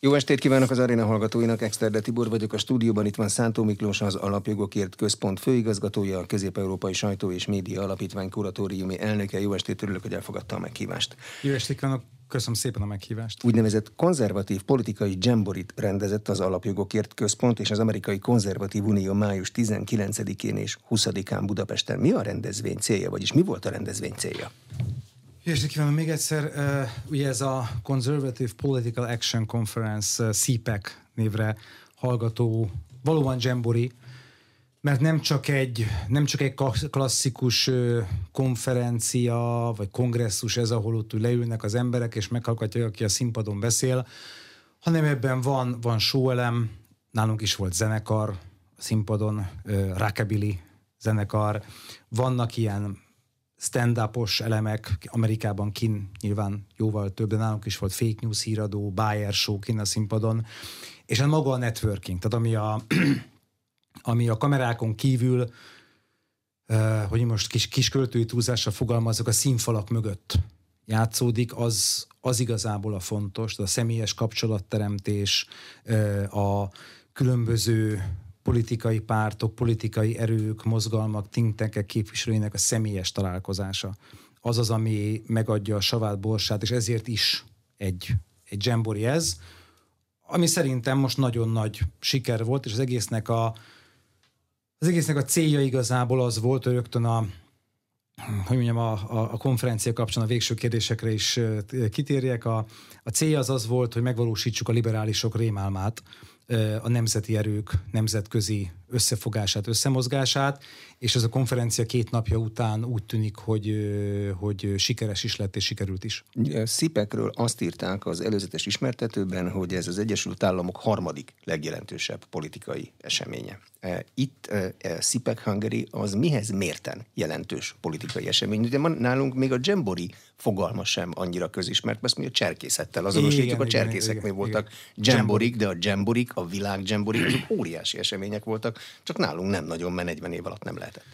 Jó estét kívánok az aréna hallgatóinak, Exterde Tibor vagyok a stúdióban, itt van Szántó Miklós, az Alapjogokért Központ főigazgatója, a Közép-Európai Sajtó és Média Alapítvány kuratóriumi elnöke. Jó estét, örülök, hogy elfogadta a meghívást. Jó estét kívánok, köszönöm szépen a meghívást. Úgynevezett konzervatív politikai dzsemborit rendezett az Alapjogokért Központ és az Amerikai Konzervatív Unió május 19-én és 20-án Budapesten. Mi a rendezvény célja, vagyis mi volt a rendezvény célja? Köszönöm, kívánom még egyszer, ugye ez a Conservative Political Action Conference, CPAC névre hallgató, valóban dzsembori, mert nem csak egy klasszikus konferencia vagy kongresszus ez, ahol ott leülnek az emberek és meghallgatja, aki a színpadon beszél, hanem ebben van showelem, nálunk is volt zenekar a színpadon, Rakabili zenekar, vannak ilyen stand-upos elemek, Amerikában kin nyilván jóval több, de nálunk is volt fake news híradó, buyer show kin a színpadon, és maga a networking, tehát ami a kamerákon kívül, hogy most kis költői túlzással fogalmazok, a színfalak mögött játszódik, az igazából a fontos, tehát a személyes kapcsolatteremtés, a különböző politikai pártok, politikai erők, mozgalmak, think tankek képviselőinek a személyes találkozása. Az az, ami megadja a savát, borsát, és ezért is egy dzsembori ez, ami szerintem most nagyon nagy siker volt, és az egésznek a célja igazából az volt, hogy rögtön a konferencia kapcsán a végső kérdésekre is kitérjek. A célja az volt, hogy megvalósítsuk a liberálisok rémálmát, a nemzeti erők nemzetközi összefogását, összemozgását, és ez a konferencia 2 napja után úgy tűnik, hogy sikeres is lett, és sikerült is. CPAC-ről azt írták az előzetes ismertetőben, hogy ez az Egyesült Államok 3. legjelentősebb politikai eseménye. Itt CPAC Hungary az mihez mérten jelentős politikai esemény? De nálunk még a dzsembori fogalma sem annyira közismert, mert mi a cserkészettel azonosítjuk, a cserkészek még voltak dzsemborik, de a dzsemborik, a világ dzsemborik, azok óriási események voltak, csak nálunk nem nagyon, mert 40 év alatt nem lehetett.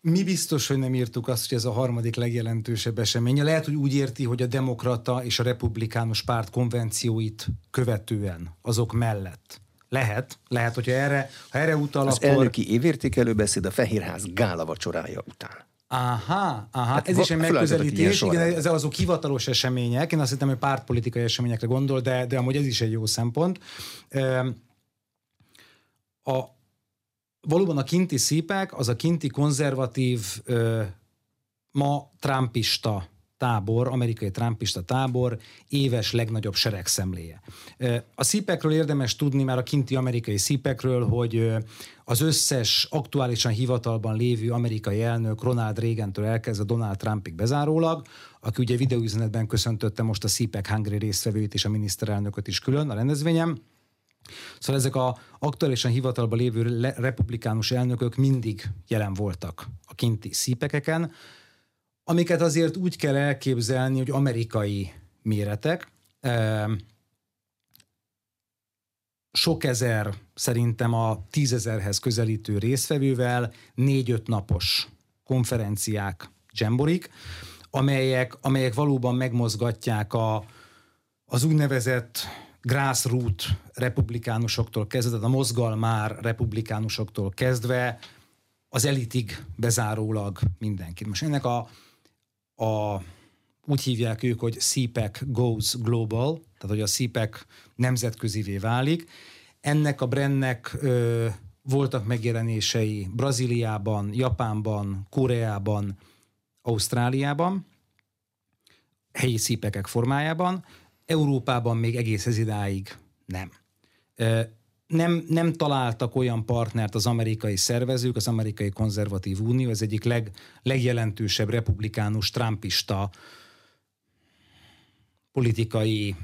Mi biztos, hogy nem írtuk azt, hogy ez a 3. legjelentősebb eseménye. Lehet, hogy úgy érti, hogy a demokrata és a republikánus párt konvencióit követően, azok mellett. Lehet, hogyha erre utal, az akkor... Az elnöki évértékelő beszéd a Fehérház gála vacsorája után. Aha, ez is egy megközelítés. Igen, ez azok hivatalos események. Én azt hittem, hogy pártpolitikai eseményekre gondol, de amúgy ez is egy jó szempont. Valóban a kinti CPAC, az a kinti konzervatív, ma trumpista tábor, amerikai trumpista tábor éves legnagyobb seregszemléje. A CPAC-ről érdemes tudni, már a kinti amerikai CPAC-ről, hogy az összes aktuálisan hivatalban lévő amerikai elnök, Ronald Reagantől elkezdve Donald Trumpig bezárólag, aki ugye videóüzenetben köszöntötte most a CPAC Hungary résztvevőit és a miniszterelnököt is külön a rendezvényen. Szóval ezek az aktuálisan hivatalban lévő republikánus elnökök mindig jelen voltak a kinti CPAC-eken, amiket azért úgy kell elképzelni, hogy amerikai méretek. Sok ezer, szerintem a 10 000-hez közelítő résztvevővel 4-5 napos konferenciák, dzsemborik, amelyek valóban megmozgatják az úgynevezett grassroot republikánusoktól kezdve, a mozgalmár republikánusoktól kezdve, az elitig bezárólag mindenkit. Most ennek úgy hívják ők, hogy CPAC Goes Global, tehát hogy a CPAC nemzetközivé válik. Ennek a brandnek voltak megjelenései Brazíliában, Japánban, Koreában, Ausztráliában, helyi CPAC-ek formájában, Európában még egész ez idáig nem. Nem találtak olyan partnert az amerikai szervezők, az Amerikai Konzervatív Unió, ez egyik legjelentősebb republikánus, trumpista politikai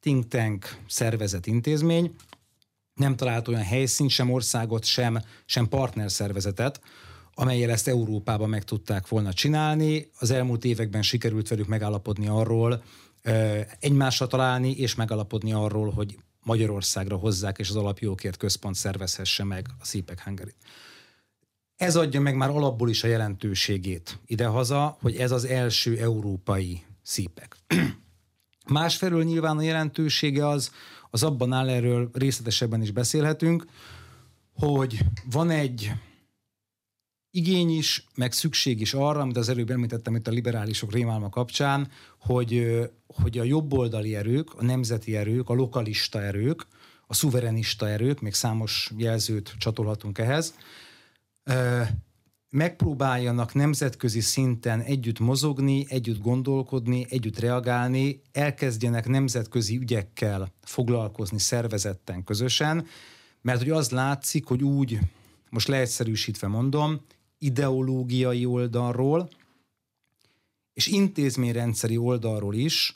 think tank szervezet, intézmény. Nem talált olyan helyszínt, sem országot, sem partnerszervezetet, amelyel ezt Európában meg tudták volna csinálni. Az elmúlt években sikerült velük megállapodni arról, egymásra találni és megállapodni arról, hogy Magyarországra hozzák, és az Alapjogokért Központ szervezhesse meg a CPAC Hungary-t. Ez adja meg már alapból is a jelentőségét idehaza, hogy ez az első európai CPAC. Másfelől nyilván a jelentősége az abban áll, erről részletesebben is beszélhetünk, hogy van egy igény is, meg szükség is arra, amit az előbb említettem itt a liberálisok rémálma kapcsán, hogy a jobboldali erők, a nemzeti erők, a lokalista erők, a szuverenista erők, még számos jelzőt csatolhatunk ehhez, megpróbáljanak nemzetközi szinten együtt mozogni, együtt gondolkodni, együtt reagálni, elkezdjenek nemzetközi ügyekkel foglalkozni szervezetten, közösen, mert hogy az látszik, hogy úgy, most leegyszerűsítve mondom, ideológiai oldalról és intézményrendszeri oldalról is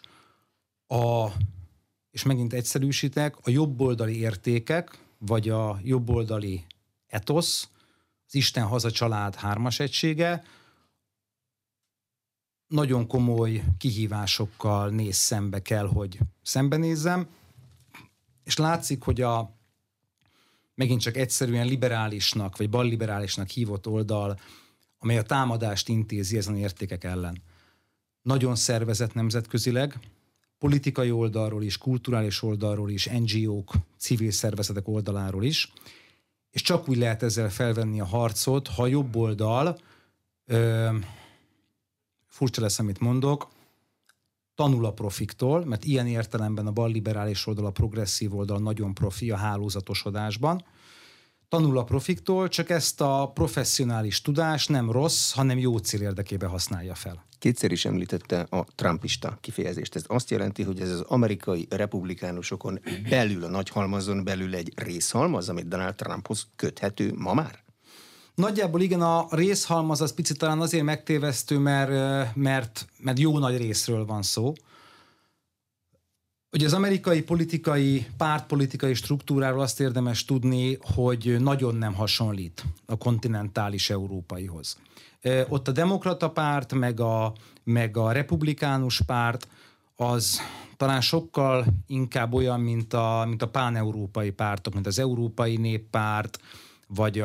és megint egyszerűsítek, a jobboldali értékek, vagy a jobboldali etosz, az Isten haza család hármas egysége nagyon komoly kihívásokkal szembenézzem, és látszik, hogy megint csak egyszerűen liberálisnak, vagy balliberálisnak hívott oldal, amely a támadást intézi ezen értékek ellen, nagyon szervezett nemzetközileg, politikai oldalról is, kulturális oldalról is, NGO-k, civil szervezetek oldaláról is, és csak úgy lehet ezzel felvenni a harcot, ha jobb oldal, furcsa lesz, amit mondok, tanul a profiktól, mert ilyen értelemben a balliberális oldal, a progresszív oldal nagyon profi a hálózatosodásban. Tanul a profiktól, csak ezt a professzionális tudást nem rossz, hanem jó cél érdekében használja fel. Kétszer is említette a trumpista kifejezést. Ez azt jelenti, hogy ez az amerikai republikánusokon belül, a nagyhalmazon belül egy részhalmaz, amit Donald Trumphoz köthető ma már? Nagyjából igen, a részhalmaz az picit talán azért megtévesztő, mert jó nagy részről van szó. Ugye az amerikai pártpolitikai struktúráról azt érdemes tudni, hogy nagyon nem hasonlít a kontinentális európaihoz. Ott a demokrata párt, meg a republikánus párt, az talán sokkal inkább olyan, mint a páneurópai pártok, mint az Európai Néppárt, vagy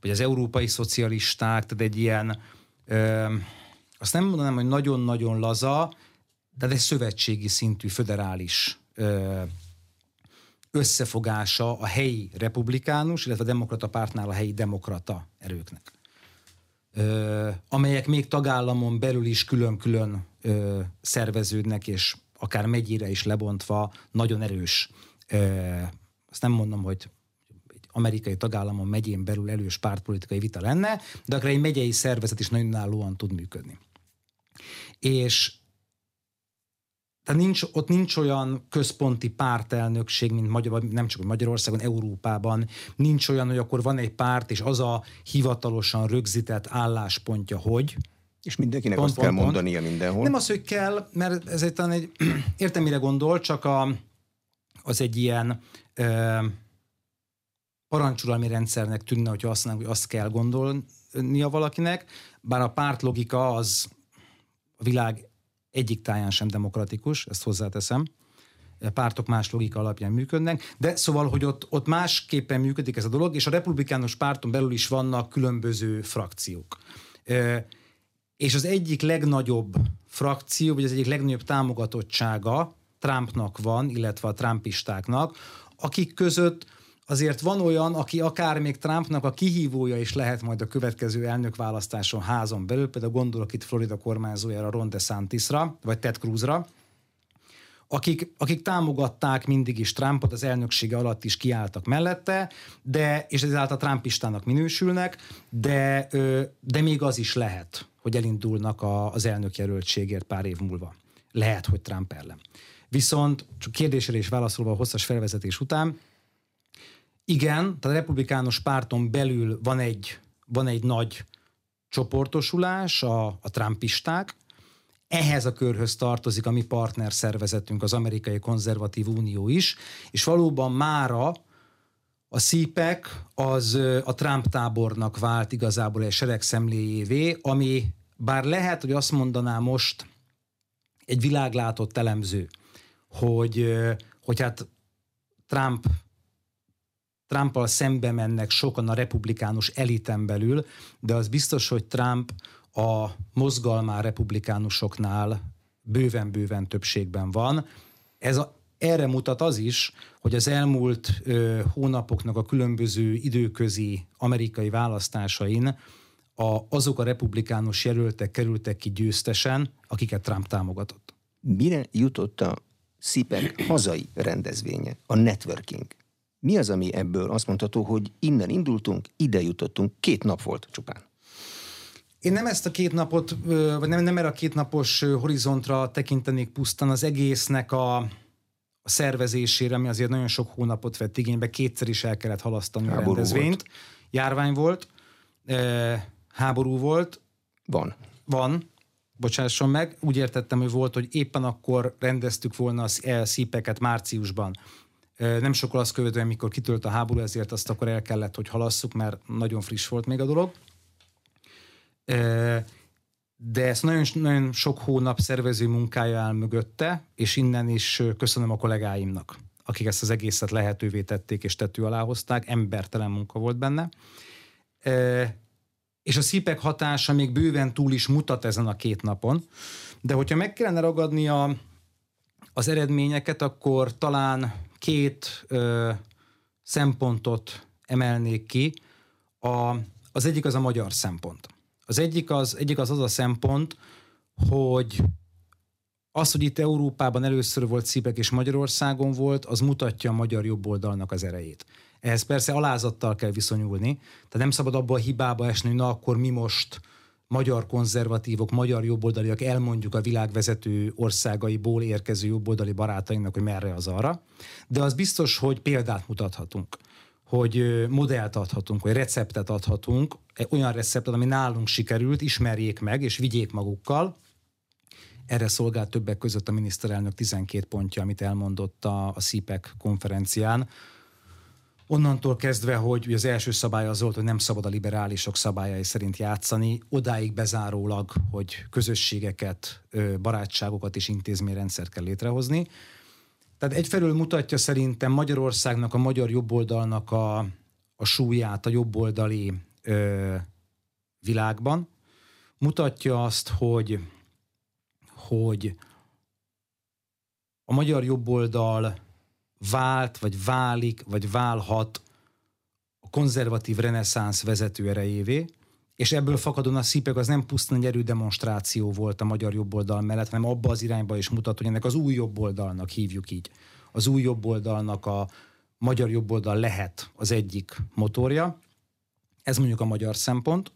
az európai szocialisták, tehát egy ilyen, azt nem mondanám, hogy nagyon-nagyon laza, tehát egy szövetségi szintű föderális összefogása a helyi republikánus, illetve a demokrata pártnál a helyi demokrata erőknek, amelyek még tagállamon belül is külön-külön szerveződnek, és akár megyére is lebontva nagyon erős, azt nem mondom, hogy amerikai tagállamon, megyén belül elős pártpolitikai vita lenne, de akár egy megyei szervezet is nagyon önállóan tud működni. És tehát ott nincs olyan központi pártelnökség, mint nem csak Magyarországon, Európában. Nincs olyan, hogy akkor van egy párt, és az a hivatalosan rögzített álláspontja, hogy... És mindenkinek azt kell mondania mindenhol. Nem az, hogy kell, mert ez talán egy... Értem, mire gondol, csak az egy ilyen... parancsuralmi rendszernek tűnne, hogyha használunk, hogy azt kell gondolnia valakinek, bár a pártlogika az a világ egyik táján sem demokratikus, ezt hozzáteszem. A pártok más logika alapján működnek, de szóval, hogy ott másképpen működik ez a dolog, és a republikánus párton belül is vannak különböző frakciók. És az egyik legnagyobb frakció, vagy az egyik legnagyobb támogatottsága Trumpnak van, illetve a trumpistáknak, akik között azért van olyan, aki akár még Trumpnak a kihívója is lehet majd a következő elnökválasztáson házon belül, például gondolok itt Florida kormányzójára, Ron DeSantisra, vagy Ted Cruzra, akik támogatták mindig is Trumpot, az elnöksége alatt is kiálltak mellette, és ezáltal trumpistának minősülnek, de még az is lehet, hogy elindulnak az elnökjelöltségért pár év múlva. Lehet, hogy Trump ellen. Viszont csak kérdésre is válaszolva a hosszas felvezetés után, igen, tehát a republikánus párton belül van egy nagy csoportosulás, a trumpisták. Ehhez a körhöz tartozik a mi partnerszervezetünk, az Amerikai Konzervatív Unió is, és valóban mára a CPAC az a Trump tábornak vált igazából egy seregszemléjévé, ami bár lehet, hogy azt mondaná most egy világlátott elemző, hogy hát Trumpal szembe mennek sokan a republikánus eliten belül, de az biztos, hogy Trump a mozgalmár republikánusoknál bőven-bőven többségben van. Erre mutat az is, hogy az elmúlt hónapoknak a különböző időközi amerikai választásain azok a republikánus jelöltek kerültek ki győztesen, akiket Trump támogatott. Mire jutott a CPAC hazai rendezvénye, a networking? Mi az, ami ebből azt mondható, hogy innen indultunk, ide jutottunk, 2 nap volt csupán? Én nem ezt a 2 napot, vagy nem erre a 2 napos horizontra tekintenék pusztán, az egésznek a szervezésére, ami azért nagyon sok hónapot vett igénybe, 2-szer is el kellett halasztani a rendezvényt. Volt. Járvány volt, háború volt. Van. Bocsásson meg. Úgy értettem, hogy volt, hogy éppen akkor rendeztük volna a CPAC-et márciusban. Nem sokkal azt követően, mikor kitölt a háború, ezért azt akkor el kellett, hogy halasszuk, mert nagyon friss volt még a dolog. De ezt nagyon sok hónap szervező munkája áll mögötte, és innen is köszönöm a kollégáimnak, akik ezt az egészet lehetővé tették és tető alá hozták, embertelen munka volt benne. És a CPAC hatása még bőven túl is mutat ezen a 2 napon, de hogyha meg kellene ragadni az eredményeket, akkor talán 2 szempontot emelnék ki. Az egyik az a magyar szempont. Az egyik az a szempont, hogy az, hogy itt Európában először volt CPAC és Magyarországon volt, az mutatja a magyar jobboldalnak az erejét. Ehhez persze alázattal kell viszonyulni, tehát nem szabad abba a hibába esni, hogy na akkor mi most magyar konzervatívok, magyar jobboldaliak elmondjuk a világvezető országaiból érkező jobboldali barátainknak, hogy merre az arra. De az biztos, hogy példát mutathatunk, hogy modellt adhatunk, hogy receptet adhatunk, olyan receptet, ami nálunk sikerült, ismerjék meg és vigyék magukkal. Erre szolgált többek között a miniszterelnök 12 pontja, amit elmondott a CPAC konferencián. Onnantól kezdve, hogy az első szabály az volt, hogy nem szabad a liberálisok szabályai szerint játszani, odáig bezárólag, hogy közösségeket, barátságokat és intézményrendszert kell létrehozni. Tehát egyfelől mutatja szerintem Magyarországnak, a magyar jobboldalnak a súlyát a jobboldali világban. Mutatja azt, hogy a magyar jobboldal vált, vagy válik, vagy válhat a konzervatív reneszánsz vezető erejévé, és ebből fakadóan a CPAC az nem pusztán egy erődemonstráció volt a magyar jobboldal mellett, hanem abba az irányba is mutat, hogy ennek az új jobboldalnak, hívjuk így, az új jobboldalnak a magyar jobboldal lehet az egyik motorja. Ez mondjuk a magyar szempont.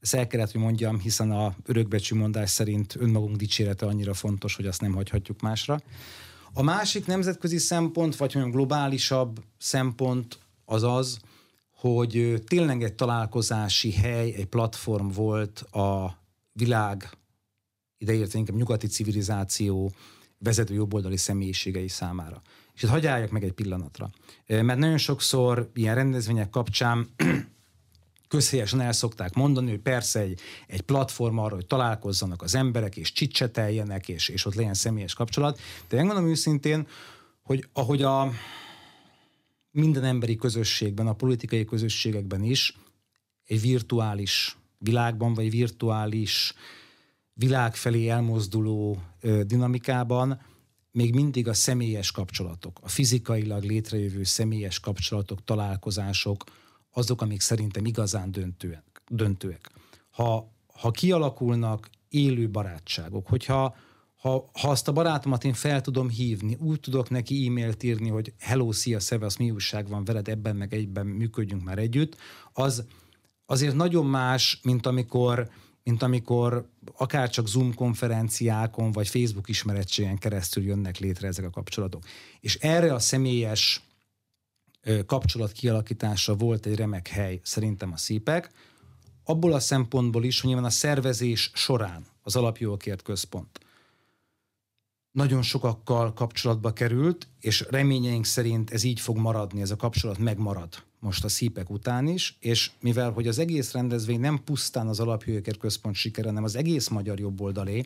Ezt el kellett, hogy mondjam, hiszen a örökbecsű mondás szerint önmagunk dicsérete annyira fontos, hogy azt nem hagyhatjuk másra. A másik nemzetközi szempont, vagy olyan globálisabb szempont az az, hogy tényleg egy találkozási hely, egy platform volt a világ, ideértve inkább nyugati civilizáció vezető jobboldali személyiségei számára. És itt hagyjálják meg egy pillanatra. Mert nagyon sokszor ilyen rendezvények kapcsán közhelyesen el szokták mondani, hogy persze egy platform arra, hogy találkozzanak az emberek, és csicseteljenek, és ott legyen személyes kapcsolat. De megmondom őszintén, hogy ahogy a minden emberi közösségben, a politikai közösségekben is egy virtuális világban, vagy virtuális világ felé elmozduló dinamikában még mindig a személyes kapcsolatok, a fizikailag létrejövő személyes kapcsolatok, találkozások, azok, amik szerintem igazán döntőek. Ha kialakulnak élő barátságok, hogyha ha azt a barátomat én fel tudom hívni, úgy tudok neki e-mailt írni, hogy hello, szia, szevasz, mi újság van veled, ebben meg egyben működjünk már együtt, az azért nagyon más, mint amikor akárcsak Zoom konferenciákon, vagy Facebook ismeretségen keresztül jönnek létre ezek a kapcsolatok. És erre a személyes kapcsolat kialakítása volt egy remek hely, szerintem a CPAC, abból a szempontból is, hogy nyilván a szervezés során az Alapjogokért Központ nagyon sokakkal kapcsolatba került, és reményeink szerint ez így fog maradni, ez a kapcsolat megmarad most a CPAC után is, és mivel hogy az egész rendezvény nem pusztán az Alapjogokért Központ sikere, hanem az egész magyar jobboldalé,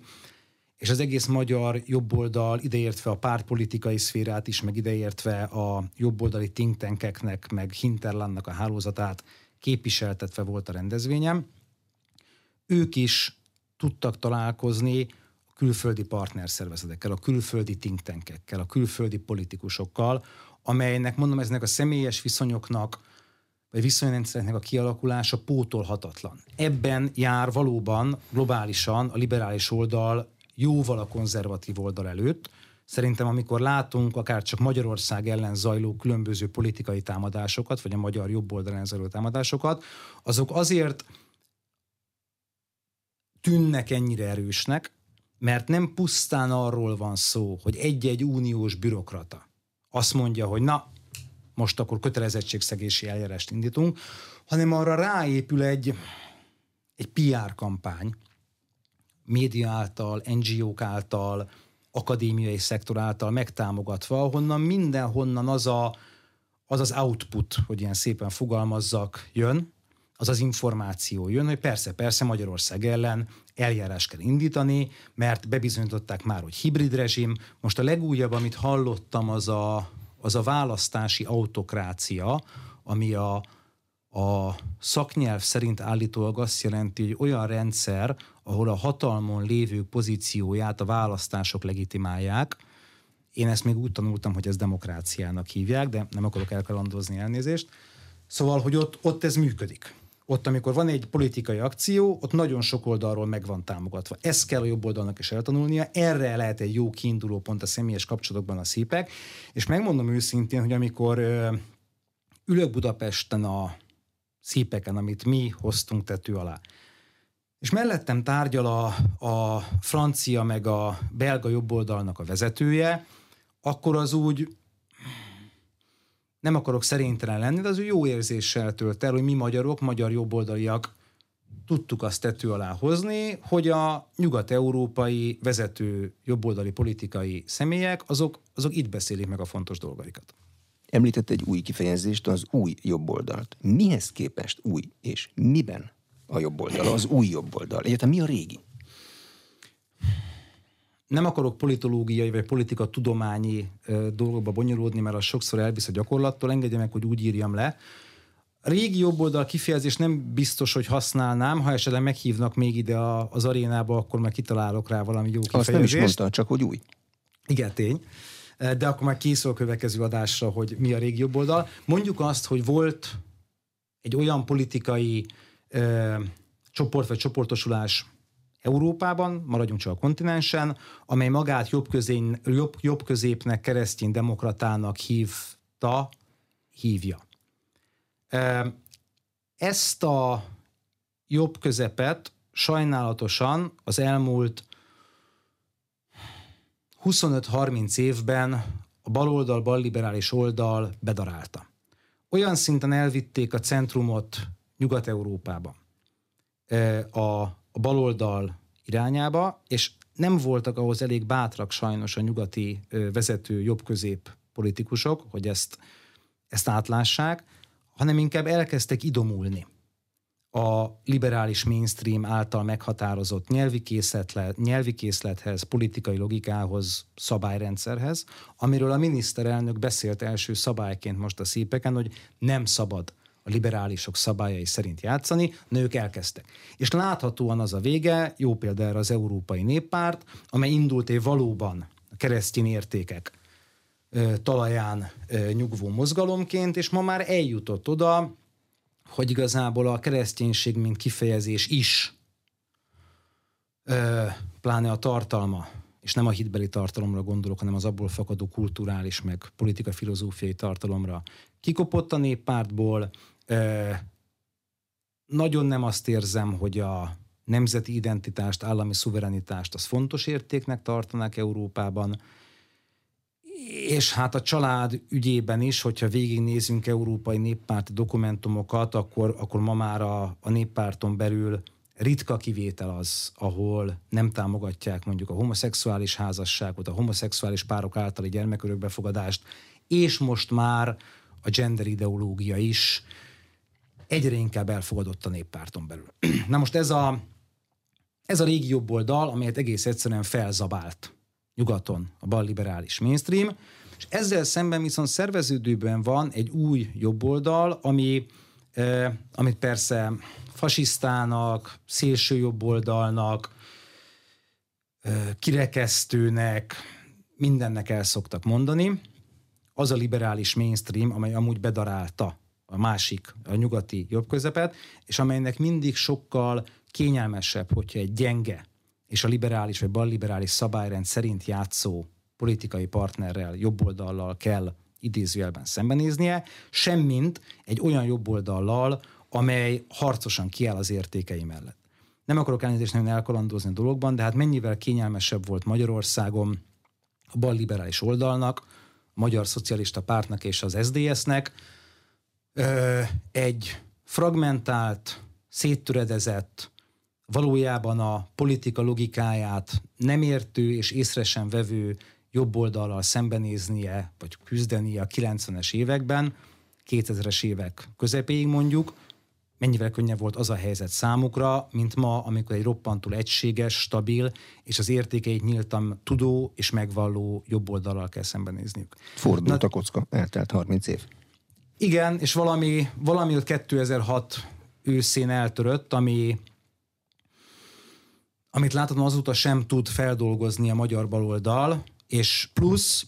és az egész magyar jobboldal, ideértve a pártpolitikai szférát is, meg ideértve a jobboldali think tankeknek, meg Hinterlandnak a hálózatát képviseltetve volt a rendezvényem, ők is tudtak találkozni külföldi partnerszervezetekkel, a külföldi think tankekkel, a külföldi politikusokkal, amelynek, mondom, eznek a személyes viszonyoknak, vagy viszonyrendszereknek a kialakulása pótolhatatlan. Ebben jár valóban globálisan a liberális oldal jóval a konzervatív oldal előtt. Szerintem amikor látunk akár csak Magyarország ellen zajló különböző politikai támadásokat, vagy a magyar jobb oldal ellen zajló támadásokat, azok azért tűnnek ennyire erősnek, mert nem pusztán arról van szó, hogy egy-egy uniós bürokrata azt mondja, hogy na, most akkor kötelezettségszegési eljárást indítunk, hanem arra ráépül egy PR kampány, média által, NGO-k által, akadémiai szektor által megtámogatva, ahonnan mindenhonnan az output, hogy ilyen szépen fogalmazzak, jön, az információ jön, hogy persze Magyarország ellen eljárás kell indítani, mert bebizonyították már, hogy hibrid rezsim. Most a legújabb, amit hallottam, az a választási autokrácia, ami a szaknyelv szerint állítólag azt jelenti, hogy olyan rendszer, ahol a hatalmon lévők pozícióját a választások legitimálják. Én ezt még úgy tanultam, hogy ezt demokráciának hívják, de nem akarok elkalandozni, elnézést. Szóval, hogy ott ez működik. Ott, amikor van egy politikai akció, ott nagyon sok oldalról meg van támogatva. Ezt kell a jobb oldalnak is eltanulnia, erre lehet egy jó kiinduló pont a személyes kapcsolatokban a szípek, és megmondom őszintén, hogy amikor ülök Budapesten a szípeken, amit mi hoztunk tető alá, és mellettem tárgyal a francia meg a belga jobboldalnak a vezetője, akkor az úgy, nem akarok szerénytelen lenni, de az ő jó érzéssel tölt el, hogy mi magyarok, magyar jobboldaliak tudtuk azt tető alá hozni, hogy a nyugat-európai vezető jobboldali politikai személyek, azok itt beszélik meg a fontos dolgaikat. Említett egy új kifejezést, az új jobboldalt. Mihez képest új, és miben a jobboldal, az új jobboldal? Egyáltalán mi a régi? Nem akarok politológiai vagy politikatudományi dolgokba bonyolódni, mert az sokszor elvisz a gyakorlattól, engedje meg, hogy úgy írjam le. A régi jobboldal kifejezés nem biztos, hogy használnám, ha esetleg meghívnak még ide az arénába, akkor meg kitalálok rá valami jó kifejezést. Azt nem is mondta, csak hogy új. Igen, tény. De akkor már készül a következő adásra, hogy mi a régi jobboldal. Mondjuk azt, hogy volt egy olyan politikai csoport vagy csoportosulás Európában, maradjunk csak a kontinensen, amely magát jobb középnek, keresztény demokratának hívja. Ezt a jobb közepet sajnálatosan az elmúlt 25-30 évben a baloldal, balliberális oldal bedarálta. Olyan szinten elvitték a centrumot Nyugat-Európában a baloldal irányába, és nem voltak ahhoz elég bátrak sajnos a nyugati vezető jobbközép politikusok, hogy ezt átlássák, hanem inkább elkezdtek idomulni a liberális mainstream által meghatározott nyelvi készlethez, politikai logikához, szabályrendszerhez, amiről a miniszterelnök beszélt első szabályként most a szípeken, hogy nem szabad a liberálisok szabályai szerint játszani, nők elkezdtek. És láthatóan az a vége, jó példa erre az Európai Néppárt, amely indult egy valóban keresztény értékek talaján nyugvó mozgalomként, és ma már eljutott oda, hogy igazából a kereszténység, mint kifejezés is, pláne a tartalma, és nem a hitbeli tartalomra gondolok, hanem az abból fakadó kulturális, meg politika-filozófiai tartalomra, kikopott a Néppártból. Nagyon nem azt érzem, hogy a nemzeti identitást, állami szuverenitást az fontos értéknek tartanák Európában, és hát a család ügyében is, hogyha végignézünk európai néppárti dokumentumokat, akkor ma már a néppárton belül ritka kivétel az, ahol nem támogatják mondjuk a homoszexuális házasságot, a homoszexuális párok általi gyermekörökbefogadást, és most már a gender ideológia is egyre inkább elfogadott a néppárton belül. Na most ez a régi jobboldal, amelyet egész egyszerűen felzabált nyugaton a balliberális mainstream, és ezzel szemben viszont szerveződőben van egy új jobboldal, amit persze fasisztának, szélső jobboldalnak, kirekesztőnek, mindennek el szoktak mondani. Az a liberális mainstream, amely amúgy bedarálta a másik, a nyugati jobbközepet, és amelynek mindig sokkal kényelmesebb, hogyha egy gyenge és a liberális vagy balliberális szabályrend szerint játszó politikai partnerrel, jobboldallal kell idézőjelben szembenéznie, semmint egy olyan jobboldallal, amely harcosan kiáll az értékei mellett. Nem akarok elnézést nagyon elkalandozni a dologban, de hát mennyivel kényelmesebb volt Magyarországon a balliberális oldalnak, a Magyar Szocialista Pártnak és az SZDSZ-nek egy fragmentált, széttöredezett, valójában a politika logikáját nem értő és észre sem vevő jobboldallal szembenéznie, vagy küzdenie a 90-es években, 2000-es évek közepéig mondjuk, mennyivel könnyebb volt az a helyzet számukra, mint ma, amikor egy roppantul egységes, stabil, és az értékeit nyíltan tudó és megvalló jobboldallal kell szembenézniük. Fordult a kocka, eltelt 30 év. Igen, és valami ott 2006 őszén eltörött, amit láthatom azóta sem tud feldolgozni a magyar baloldal, és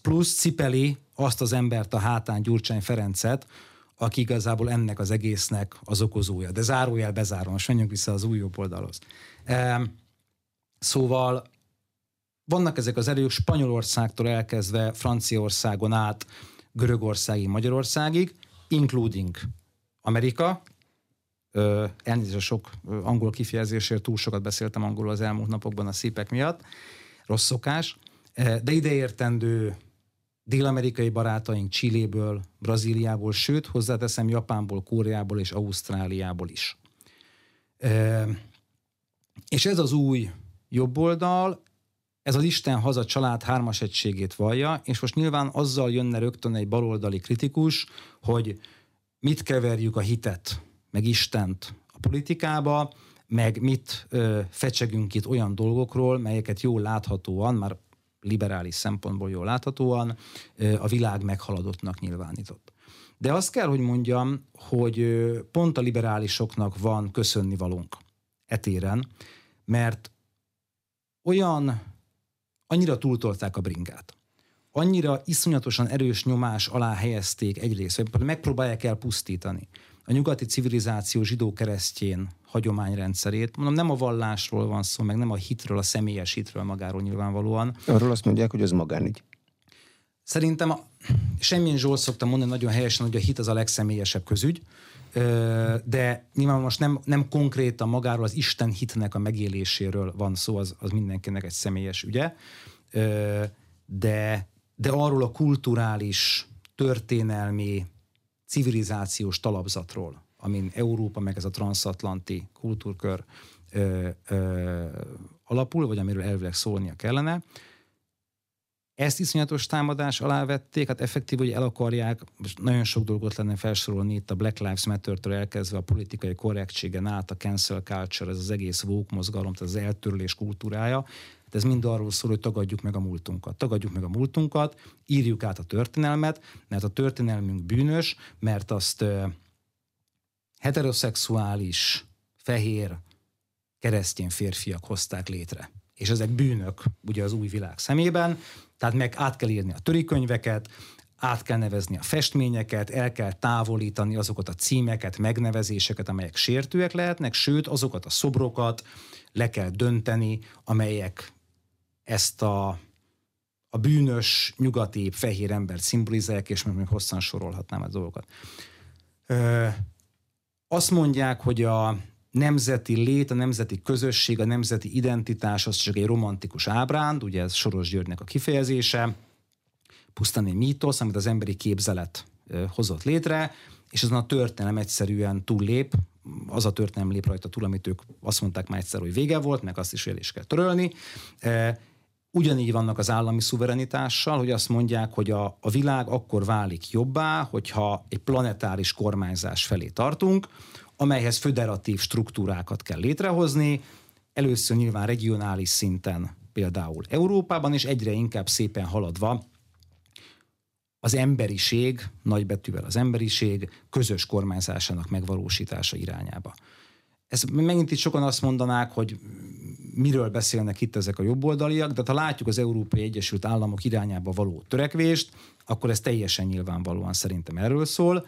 plusz cipeli azt az embert a hátán, Gyurcsány Ferencet, aki igazából ennek az egésznek az okozója. De zárójel bezárom, most menjünk vissza az új jobb oldalhoz. Szóval vannak ezek az erők Spanyolországtól elkezdve Franciaországon át Görögországig, Magyarországig, including Amerika. Elnézést a sok angol kifejezésért, túl sokat beszéltem angolul az elmúlt napokban a szípek miatt. Rossz szokás. De ideértendő dél-amerikai barátaink Chiléből, Brazíliából, sőt, hozzáteszem Japánból, Koreából és Ausztráliából is. És ez az új jobboldal, ez az Isten haza család hármas egységét vallja, és most nyilván azzal jönne rögtön egy baloldali kritikus, hogy mit keverjük a hitet, meg Istent a politikába, meg mit fecsegünk itt olyan dolgokról, melyeket jól láthatóan, már liberális szempontból jól láthatóan a világ meghaladottnak nyilvánított. De azt kell, hogy mondjam, hogy pont a liberálisoknak van köszönnivalónk e téren, mert annyira túltolták a bringát, annyira iszonyatosan erős nyomás alá helyezték egyrészt, vagy megpróbálják elpusztítani a nyugati civilizáció zsidó-keresztjén hagyományrendszerét. Mondom, nem a vallásról van szó, meg nem a hitről, a személyes hitről magáról nyilvánvalóan. Arról azt mondják, hogy ez magánügy. Szerintem semmilyen Zsolt szoktam mondani nagyon helyesen, hogy a hit az a legszemélyesebb közügy, de nyilván most nem konkrétan magáról az Isten hitnek a megéléséről van szó, az mindenkinek egy személyes ügye, de arról a kulturális, történelmi, civilizációs talapzatról, amin Európa, meg ez a transatlanti kultúrkör alapul, vagy amiről elvileg szólnia kellene. Ezt iszonyatos támadás alá vették, hát effektív, hogy el akarják, most nagyon sok dolgot lenne felsorolni itt a Black Lives Matter-től elkezdve a politikai korrektségen át, a cancel culture, ez az egész woke mozgalom, tehát az eltörlés kultúrája, hát ez mind arról szól, hogy tagadjuk meg a múltunkat, írjuk át a történelmet, mert a történelmünk bűnös, mert azt heteroszexuális, fehér, keresztény férfiak hozták létre. És ezek bűnök ugye az új világ szemében, tehát meg át kell írni a törikönyveket, át kell nevezni a festményeket, el kell távolítani azokat a címeket, megnevezéseket, amelyek sértőek lehetnek, sőt, azokat a szobrokat le kell dönteni, amelyek ezt a bűnös, nyugati, fehér embert szimbolizálják, és még hosszan sorolhatnám a dolgokat. Azt mondják, hogy a nemzeti lét, a nemzeti közösség, a nemzeti identitás, az csak egy romantikus ábránd, ugye ez Soros Györgynek a kifejezése, pusztán egy mítosz, amit az emberi képzelet hozott létre, és azon a történelem egyszerűen túllép, az a történelem lép rajta túl, amit ők azt mondták már egyszer, hogy vége volt, meg azt is el is kell törölni. Ugyanígy vannak az állami szuverenitással, hogy azt mondják, hogy a világ akkor válik jobbá, hogyha egy planetáris kormányzás felé tartunk, amelyhez föderatív struktúrákat kell létrehozni, először nyilván regionális szinten, például Európában, és egyre inkább szépen haladva az emberiség, nagybetűvel az emberiség közös kormányzásának megvalósítása irányába. Ezt megint itt sokan azt mondanák, hogy miről beszélnek itt ezek a jobboldaliak, de ha látjuk az Európai Egyesült Államok irányába való törekvést, akkor ez teljesen nyilvánvalóan szerintem erről szól.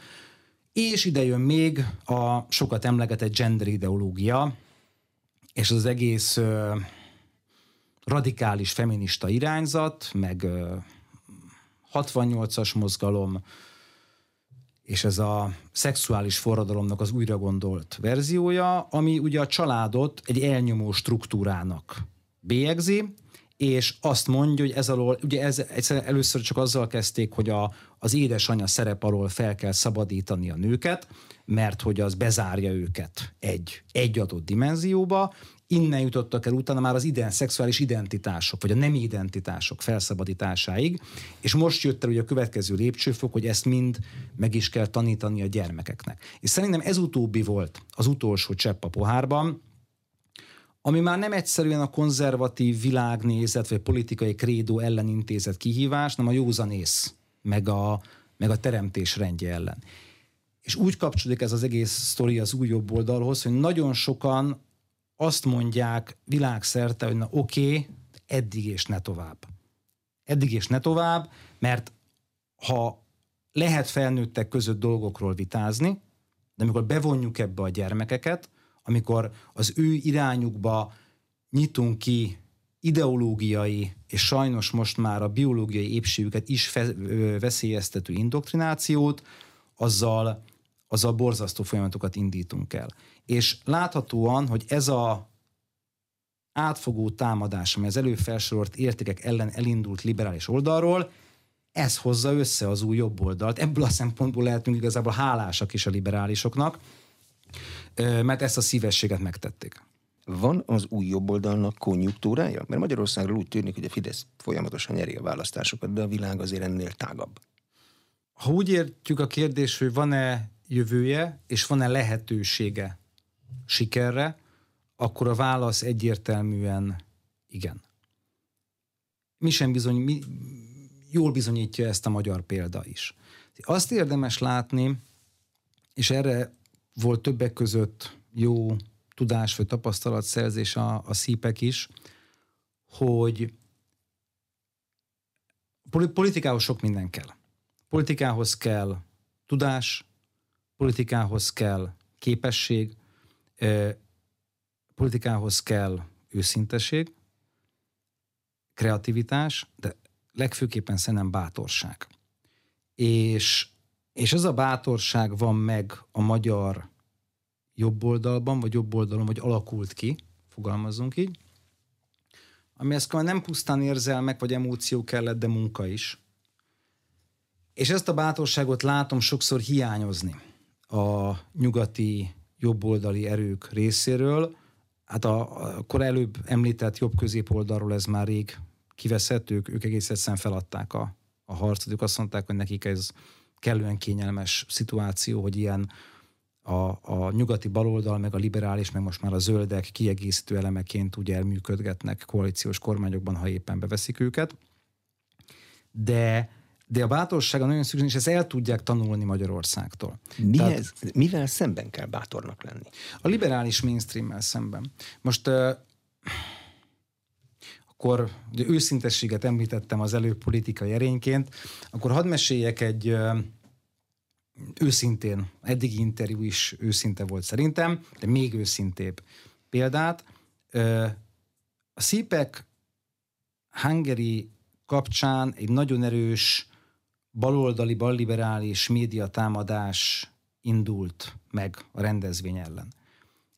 És ide jön még a sokat emlegetett gender ideológia, és az egész radikális feminista irányzat, meg 68-as mozgalom, és ez a szexuális forradalomnak az újra gondolt verziója, ami ugye a családot egy elnyomó struktúrának bélyegzi, és azt mondja, hogy ez alól, ugye ez először csak azzal kezdték, hogy az édesanyja szerep alól fel kell szabadítani a nőket, mert hogy az bezárja őket egy adott dimenzióba, innen jutottak el utána már az szexuális identitások, vagy a nemi identitások felszabadításáig, és most jött el ugye a következő lépcsőfok, hogy ezt mind meg is kell tanítani a gyermekeknek. És szerintem ez utóbbi volt az utolsó csepp a pohárban, ami már nem egyszerűen a konzervatív világnézet, vagy politikai krédó ellen intézett kihívás, hanem a józanész, meg a teremtés rendje ellen. És úgy kapcsolódik ez az egész sztori az új jobb oldalhoz, hogy nagyon sokan azt mondják világszerte, hogy na oké, eddig és ne tovább. Eddig és ne tovább, mert ha lehet felnőttek között dolgokról vitázni, de amikor bevonjuk ebbe a gyermekeket, amikor az ő irányukba nyitunk ki ideológiai, és sajnos most már a biológiai épségüket is veszélyeztető indoktrinációt, azzal borzasztó folyamatokat indítunk el. És láthatóan, hogy ez az átfogó támadás, amely az előfelsorolt értékek ellen elindult liberális oldalról, ez hozza össze az új jobb oldalt. Ebből a szempontból lehetünk igazából hálásak is a liberálisoknak, mert ezt a szívességet megtették. Van az új jobboldalnak konjunktúrája? Mert Magyarországról úgy tűnik, hogy a Fidesz folyamatosan nyeri a választásokat, de a világ azért ennél tágabb. Ha úgy értjük a kérdés, hogy van-e jövője, és van-e lehetősége sikerre, akkor a válasz egyértelműen igen. Jól bizonyítja ezt a magyar példa is. Azt érdemes látni, és erre volt többek között jó tudás vagy tapasztalatszerzés a szípek is, hogy politikához sok minden kell. Politikához kell tudás, politikához kell képesség, politikához kell őszintesség, kreativitás, de legfőképpen szerintem bátorság. És ez a bátorság van meg a magyar jobboldalban, vagy jobboldalon, vagy alakult ki, fogalmazzunk így, ami ezt nem pusztán érzelmek, vagy emóció kellett, de munka is. És ezt a bátorságot látom sokszor hiányozni a nyugati jobboldali erők részéről. Hát akkor előbb említett jobb-közép oldalról ez már rég kiveszett, ők egész egyszerűen feladták a harcot, ők azt mondták, hogy nekik ez kellően kényelmes szituáció, hogy ilyen a nyugati baloldal, meg a liberális, meg most már a zöldek kiegészítő elemeként ugye elműködgetnek koalíciós kormányokban, ha éppen beveszik őket. De a bátorsága nagyon szükséges, és ezt el tudják tanulni Magyarországtól. Mivel szemben kell bátornak lenni? A liberális mainstreammel szemben. Most akkor őszintességet említettem az előbb politikai erényként, akkor hadd meséljek egy őszintén, eddigi interjú is őszinte volt szerintem, de még őszintébb példát. A szípek Hungary kapcsán egy nagyon erős baloldali, balliberális médiatámadás indult meg a rendezvény ellen.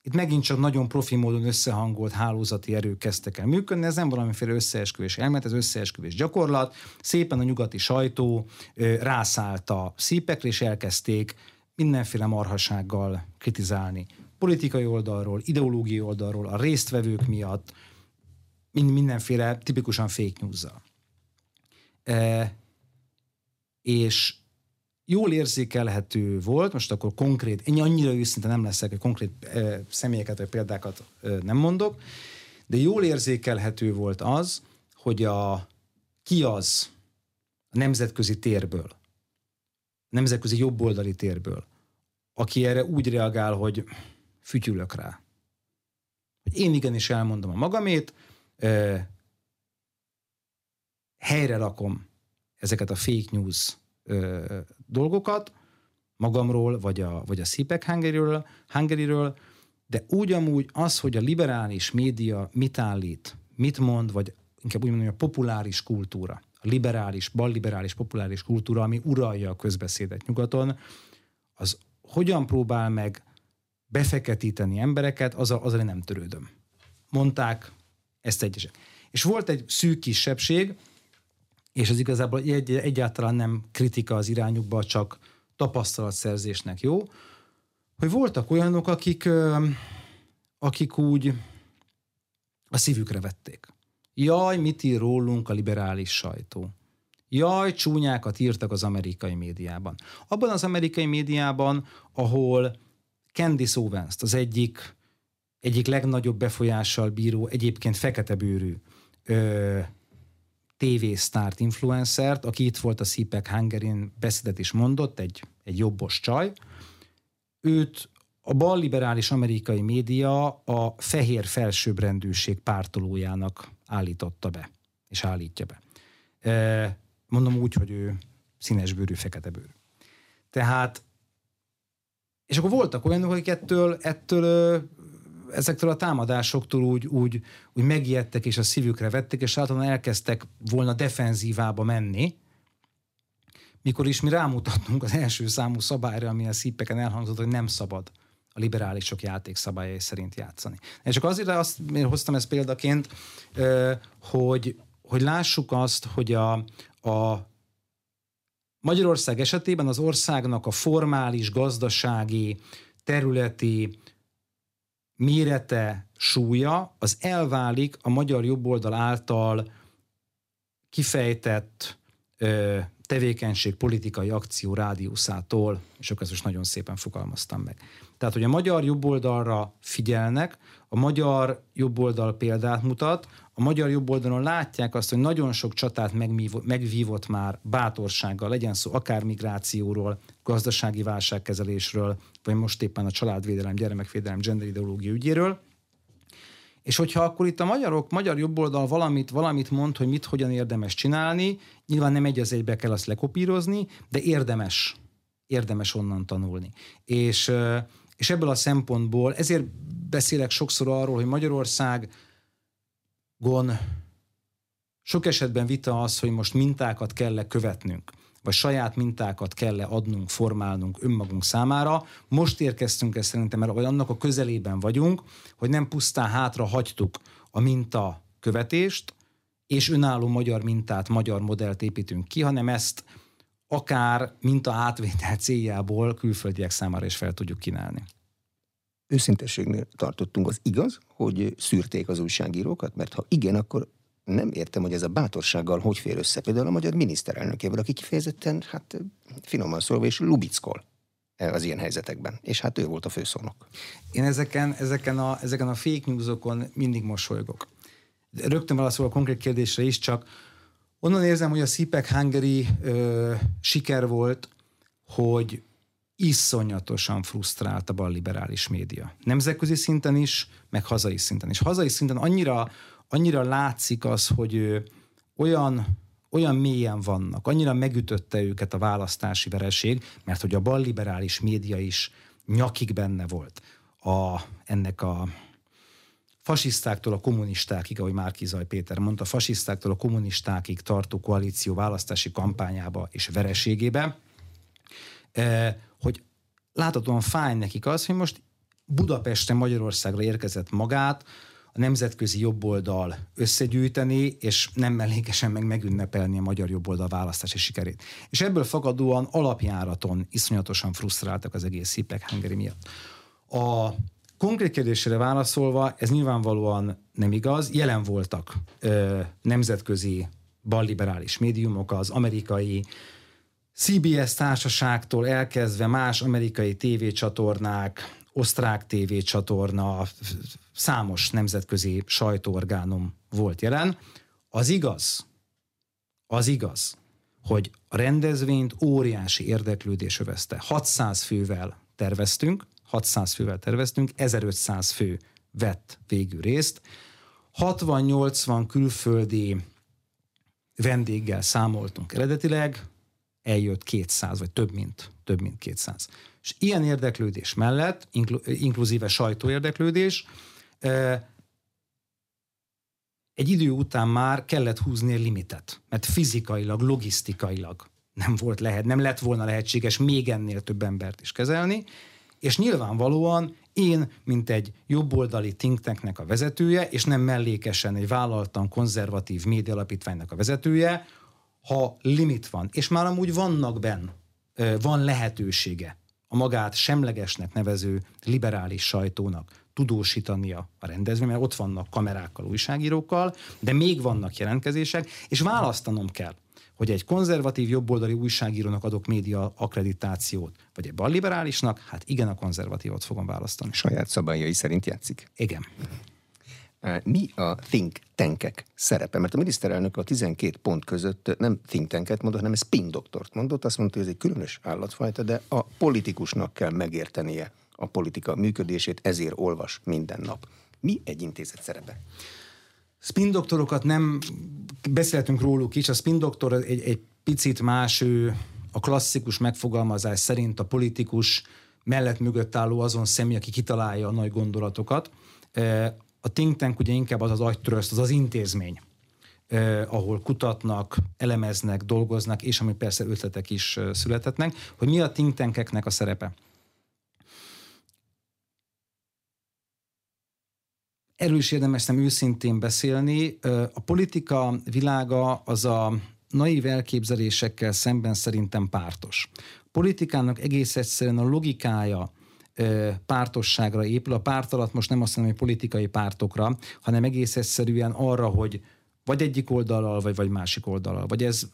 Itt megint csak nagyon profi módon összehangolt hálózati erők kezdtek el működni, ez nem valamiféle összeesküvés elmélet, ez összeesküvés gyakorlat. Szépen a nyugati sajtó rászállt a szípekre, és elkezdték mindenféle marhasággal kritizálni. Politikai oldalról, ideológiai oldalról, a résztvevők miatt, mindenféle tipikusan fake news-zal. És jól érzékelhető volt, most akkor konkrét, én annyira őszinte nem leszek, hogy konkrét személyeket vagy példákat nem mondok, de jól érzékelhető volt az, hogy a nemzetközi térből, a nemzetközi jobboldali térből, aki erre úgy reagál, hogy fütyülök rá, Én igenis elmondom a magamét, helyre rakom ezeket a fake news dolgokat magamról, vagy a CPEC Hungary-ről, de ugyanúgy az, hogy a liberális média mit állít, mit mond, vagy inkább úgy mondom, a populáris kultúra, a liberális, balliberális populáris kultúra, ami uralja a közbeszédet nyugaton, az hogyan próbál meg befeketíteni embereket, azzal én nem törődöm. Mondták ezt egyesek. És volt egy szűk kisebbség, és ez igazából egyáltalán nem kritika az irányukba, csak tapasztalatszerzésnek jó, hogy voltak olyanok, akik úgy a szívükre vették. Jaj, mit ír rólunk a liberális sajtó. Jaj, csúnyákat írtak az amerikai médiában. Abban az amerikai médiában, ahol Candace Owens-t, az egyik legnagyobb befolyással bíró, egyébként feketebőrű TV-sztárt, influencert, aki itt volt a CPEC Hungary-n, beszédet is mondott, egy jobbos csaj. Őt a balliberális amerikai média a fehér felsőbbrendűség pártolójának állította be, és állítja be. Mondom úgy, hogy ő színesbőrű, feketebőrű. Tehát, és akkor voltak olyanok, akik ezektől a támadásoktól úgy megijedtek, és a szívükre vették, és általában elkezdtek volna defenzívába menni, mikor is mi rámutatnunk az első számú szabályra, ami a CPEC-en elhangzott, hogy nem szabad a liberálisok játékszabályai szerint játszani. És csak azért azt hoztam ezt példaként, hogy lássuk azt, hogy a Magyarország esetében az országnak a formális, gazdasági, területi mérete, súlya, az elválik a magyar jobboldal által kifejtett tevékenység, politikai akció rádiuszától, és akkor ezt most nagyon szépen fogalmaztam meg. Tehát, hogy a magyar jobboldalra figyelnek, a magyar jobboldal példát mutat, a magyar jobboldalon látják azt, hogy nagyon sok csatát megvívott már bátorsággal, legyen szó akár migrációról, gazdasági válságkezelésről, vagy most éppen a családvédelem, gyermekvédelem, genderideológia ügyéről. És hogyha akkor itt a magyar jobboldal valamit mond, hogy mit, hogyan érdemes csinálni, nyilván nem egy az egybe kell azt lekopírozni, de érdemes onnan tanulni. És ebből a szempontból, ezért beszélek sokszor arról, hogy Magyarországon sok esetben vita az, hogy most mintákat kell követnünk, vagy saját mintákat kell adnunk, formálnunk önmagunk számára. Most érkeztünk ezt szerintem, mert annak a közelében vagyunk, hogy nem pusztán hátra hagytuk a minta követést, és önálló magyar mintát, magyar modellt építünk ki, hanem ezt akár minta átvétel céljából külföldiek számára is fel tudjuk kínálni. Őszinteségnél tartottunk. Az igaz, hogy szűrték az újságírókat? Mert ha igen, akkor nem értem, hogy ez a bátorsággal hogy fér össze. Például a magyar miniszterelnökével, aki kifejezetten, finoman szólva és lubickol az ilyen helyzetekben. És ő volt a főszónok. Én ezeken a fake newsokon mindig mosolygok. Rögtön válaszolok a konkrét kérdésre is, csak onnan érzem, hogy a CPEC Hungary siker volt, hogy iszonyatosan frusztrált a balliberális média. Nemzetközi szinten is, meg hazai szinten is. Hazai szinten annyira látszik az, hogy olyan mélyen vannak, annyira megütötte őket a választási vereség, mert hogy a balliberális média is nyakig benne volt ennek a fasisztáktól a kommunistákig, ahogy Márki-Zay Péter mondta, fasisztáktól a kommunistákig tartó koalíció választási kampányába és vereségébe, hogy láthatóan fáj nekik az, hogy most Budapesten, Magyarországra érkezett magát a nemzetközi jobboldal összegyűjteni, és nem mellékesen megünnepelni a magyar jobboldal választási sikerét. És ebből fakadóan alapjáraton iszonyatosan frusztráltak az egész CPEC Hungary miatt. A konkrét kérdésére válaszolva, ez nyilvánvalóan nem igaz. Jelen voltak nemzetközi balliberális médiumok, az amerikai CBS társaságtól elkezdve más amerikai tévécsatornák, osztrák tévécsatorna, számos nemzetközi sajtóorgánum volt jelen. Az igaz, hogy a rendezvényt óriási érdeklődés övezte. 600 fővel terveztünk, 1500 fő vett végül részt. 60-80 külföldi vendéggel számoltunk eredetileg, eljött 200, vagy több mint 200. És ilyen érdeklődés mellett, inkluzíve sajtóérdeklődés, egy idő után már kellett húzni a limitet, mert fizikailag, logisztikailag nem lett volna lehetséges még ennél több embert is kezelni, és nyilvánvalóan én, mint egy jobboldali think tanknek a vezetője, és nem mellékesen egy vállaltan konzervatív média alapítványnak a vezetője, ha limit van, és már amúgy van lehetősége a magát semlegesnek nevező liberális sajtónak tudósítania a rendezvény, mert ott vannak kamerákkal, újságírókkal, de még vannak jelentkezések, és választanom kell, hogy egy konzervatív jobboldali újságírónak adok média akkreditációt, vagy egy balliberálisnak, hát igen, a konzervatívot fogom választani. Saját szabályai szerint játszik? Igen. Mi a think tankek szerepe? Mert a miniszterelnök a 12 pont között nem think tanket mondott, hanem spin doktort mondott, azt mondta, hogy ez egy különös állatfajta, de a politikusnak kell megértenie a politika működését, ezért olvas minden nap. Mi egy intézet szerepe? Spindoktorokat nem beszéltünk róluk is, a spindoktor egy picit más, a klasszikus megfogalmazás szerint a politikus mellett mögött álló azon személy, aki kitalálja a nagy gondolatokat. A think tank ugye inkább az agytröszt, az intézmény, ahol kutatnak, elemeznek, dolgoznak, és ami persze ötletek is születhetnek, hogy mi a think tankeknek a szerepe. Erről is érdemes nem őszintén beszélni. A politika világa az a naív elképzelésekkel szemben szerintem pártos. A politikának egész egyszerűen a logikája pártosságra épül. A párt alatt most nem azt mondom, hogy politikai pártokra, hanem egész egyszerűen arra, hogy vagy egyik oldalal, vagy másik oldalal. Vagy ez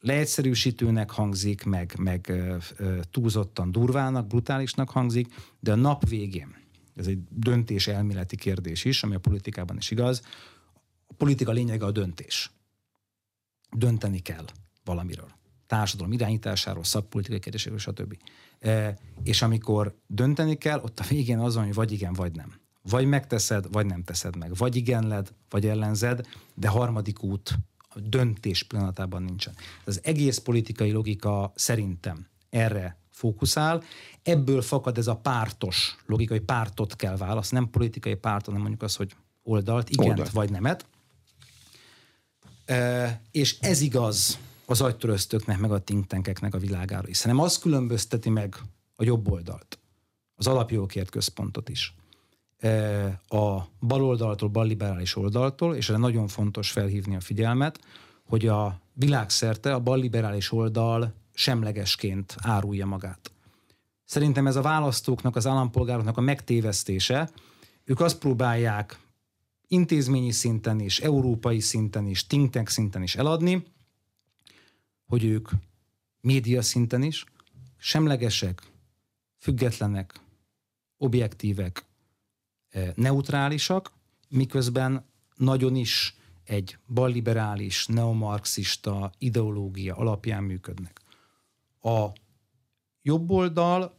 leegyszerűsítőnek hangzik, meg túlzottan durvának, brutálisnak hangzik, de a nap végén, ez egy döntés elméleti kérdés is, ami a politikában is igaz. A politika lényege a döntés. Dönteni kell valamiről. Társadalom irányításáról, szakpolitikai kérdéséről, stb. És amikor dönteni kell, ott a végén azon, hogy vagy igen, vagy nem. Vagy megteszed, vagy nem teszed meg. Vagy igenled, vagy ellenzed, de harmadik út a döntés pillanatában nincsen. Az egész politikai logika szerintem erre fókuszál. Ebből fakad ez a pártos logika, hogy pártot kell választani, nem politikai párt, hanem mondjuk az, hogy oldalt, igent vagy nemet. És ez igaz az agytöröztöknek, meg a think tankeknek a világára is. Hanem az különbözteti meg a jobb oldalt, az Alapjogokért Központot is, a bal oldaltól, balliberális oldaltól, és erre nagyon fontos felhívni a figyelmet, hogy a világszerte a balliberális oldal semlegesként árulja magát. Szerintem ez a választóknak, az állampolgároknak a megtévesztése. Ők azt próbálják intézményi szinten is, európai szinten is, think tank szinten is eladni, hogy ők média szinten is semlegesek, függetlenek, objektívek, neutrálisak, miközben nagyon is egy balliberális, neomarxista ideológia alapján működnek. A jobboldal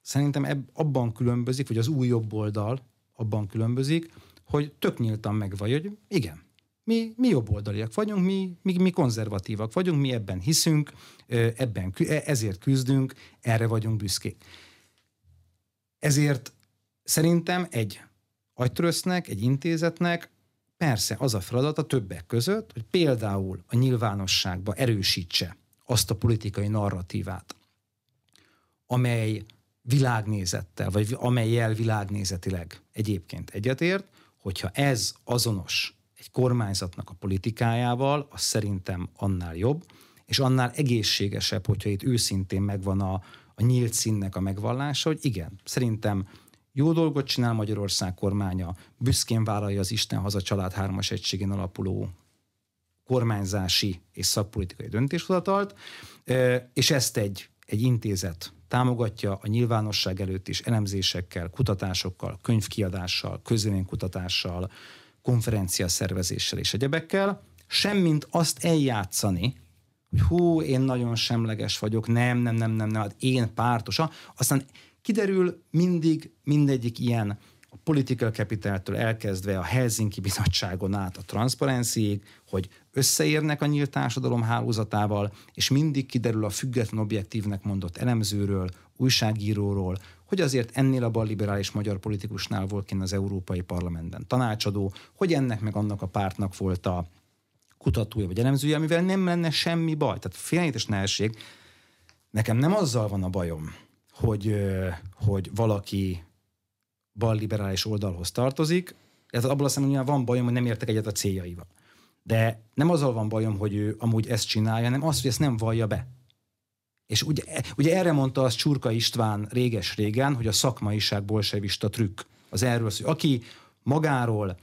szerintem abban különbözik, vagy az új jobboldal abban különbözik, hogy tök nyíltan megvallja, hogy igen, mi jobboldaliak vagyunk, mi konzervatívak vagyunk, mi ebben hiszünk, ezért küzdünk, erre vagyunk büszkék. Ezért szerintem egy agytrösznek, egy intézetnek persze az a feladata többek között, hogy például a nyilvánosságba erősítse azt a politikai narratívát, amely világnézettel, vagy amellyel világnézetileg egyébként egyetért, hogyha ez azonos egy kormányzatnak a politikájával, az szerintem annál jobb, és annál egészségesebb, hogyha itt őszintén megvan a nyílt színnek a megvallása, hogy igen, szerintem jó dolgot csinál Magyarország kormánya, büszkén vállalja az Isten haza család hármas egységén alapuló kormányzási és szakpolitikai döntéshozatalt, és ezt egy intézet támogatja a nyilvánosság előtt is elemzésekkel, kutatásokkal, könyvkiadással, közvéleménykutatással, konferencia szervezéssel és egyebekkel, semmint azt eljátszani, hogy hú, én nagyon semleges vagyok, nem, hát én pártosa, aztán kiderül mindig mindegyik ilyen a political capitaltől elkezdve a Helsinki bizottságon át a transzparenciáig, hogy összeérnek a nyílt társadalom hálózatával, és mindig kiderül a független objektívnek mondott elemzőről, újságíróról, hogy azért ennél a balliberális magyar politikusnál volt kint az Európai Parlamentben tanácsadó, hogy ennek meg annak a pártnak volt a kutatója vagy elemzője, amivel nem lenne semmi baj. Tehát félelmetes nehézség. Nekem nem azzal van a bajom, hogy valaki balliberális oldalhoz tartozik, tehát abból a szemben van bajom, hogy nem értek egyet a céljaival. De nem azzal van bajom, hogy ő amúgy ezt csinálja, hanem az, hogy ezt nem vallja be. És ugye erre mondta az Csurka István réges-régen, hogy a szakmaiság bolsevista trükk. Az erről szó, hogy aki magáról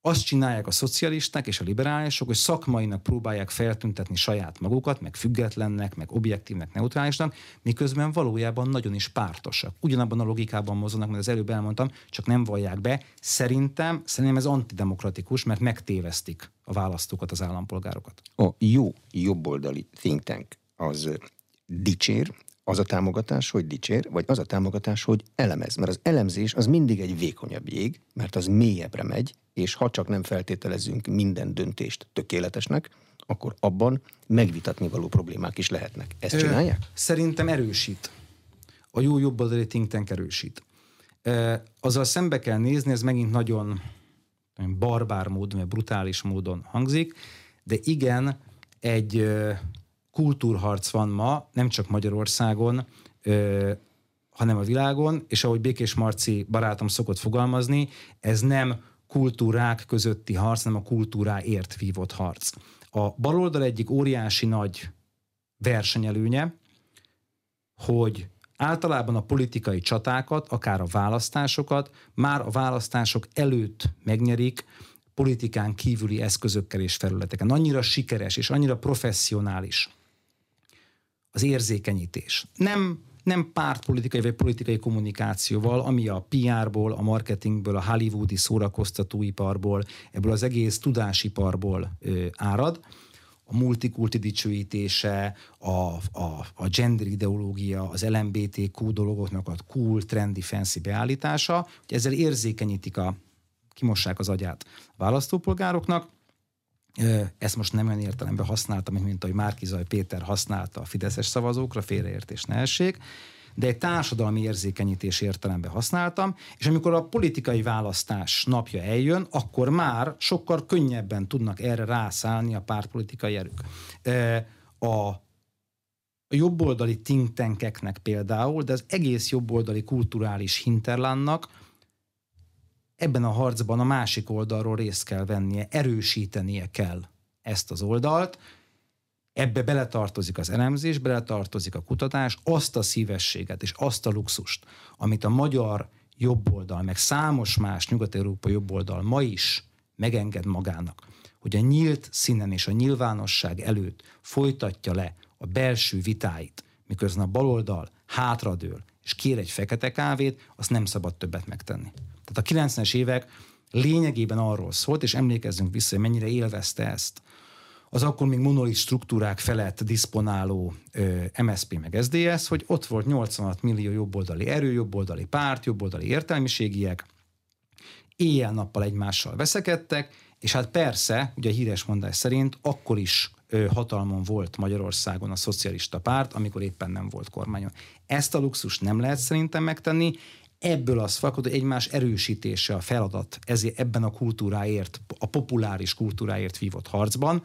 azt csinálják a szocialisták és a liberálisok, hogy szakmainak próbálják feltüntetni saját magukat, meg függetlennek, meg objektívnek, neutrálisnak, miközben valójában nagyon is pártosak. Ugyanabban a logikában mozognak, mert az előbb elmondtam, csak nem vallják be. Szerintem ez antidemokratikus, mert megtévesztik a választókat, az állampolgárokat. A jó jobboldali think tank az dicsér, az a támogatás, hogy dicsér, vagy az a támogatás, hogy elemez. Mert az elemzés az mindig egy vékonyabb jég, mert az mélyebbre megy, és ha csak nem feltételezünk minden döntést tökéletesnek, akkor abban megvitatni való problémák is lehetnek. Ezt csinálják? Szerintem erősít. A jó jobboldali think tank erősít. Azzal szembe kell nézni, ez megint nagyon barbár módon, vagy brutális módon hangzik, de igen, egy kultúrharc van ma, nem csak Magyarországon, hanem a világon, és ahogy Békés Marci barátom szokott fogalmazni, ez nem kultúrák közötti harc, hanem a kultúráért vívott harc. A baloldal egyik óriási nagy versenyelőnye, hogy általában a politikai csatákat, akár a választásokat, már a választások előtt megnyerik, politikán kívüli eszközökkel és felületeken. Annyira sikeres és annyira professzionális az érzékenyítés. Nem pártpolitikai vagy politikai kommunikációval, ami a PR-ból, a marketingből, a hollywoodi szórakoztatóiparból, ebből az egész tudásiparból árad. A multikulti dicsőítése, a gender ideológia, az LMBTQ dologoknak a cool, trendy, fancy beállítása, hogy ezzel érzékenyítik kimossák az agyát a választópolgároknak. Ezt most nem olyan értelemben használtam, mint ahogy Márki-Zay Péter használta a fideszes szavazókra, félreértés ne essék, de egy társadalmi érzékenyítés értelemben használtam, és amikor a politikai választás napja eljön, akkor már sokkal könnyebben tudnak erre rászállni a pártpolitikai erők. A jobboldali think tankeknek például, de az egész jobboldali kulturális hinterlandnak ebben a harcban a másik oldalról részt kell vennie, erősítenie kell ezt az oldalt. Ebbe beletartozik az elemzés, beletartozik a kutatás, azt a szívességet és azt a luxust, amit a magyar jobboldal, meg számos más nyugat-európai jobboldal ma is megenged magának, hogy a nyílt színen és a nyilvánosság előtt folytatja le a belső vitáit, miközben a baloldal hátradől és kér egy fekete kávét, azt nem szabad többet megtenni. Tehát a 90-es évek lényegében arról szólt, és emlékezzünk vissza, hogy mennyire élvezte ezt az akkor még monolit struktúrák felett diszponáló MSZP meg SZDSZ, hogy ott volt 86 millió jobboldali erő, jobboldali párt, jobboldali értelmiségiek, éjjel-nappal egymással veszekedtek, és hát persze, ugye a híres mondás szerint akkor is hatalmon volt Magyarországon a szocialista párt, amikor éppen nem volt kormányon. Ezt a luxust nem lehet szerintem megtenni, ebből az fakad, hogy egymás erősítése a feladat, ezért ebben a kultúráért, a populáris kultúráért vívott harcban,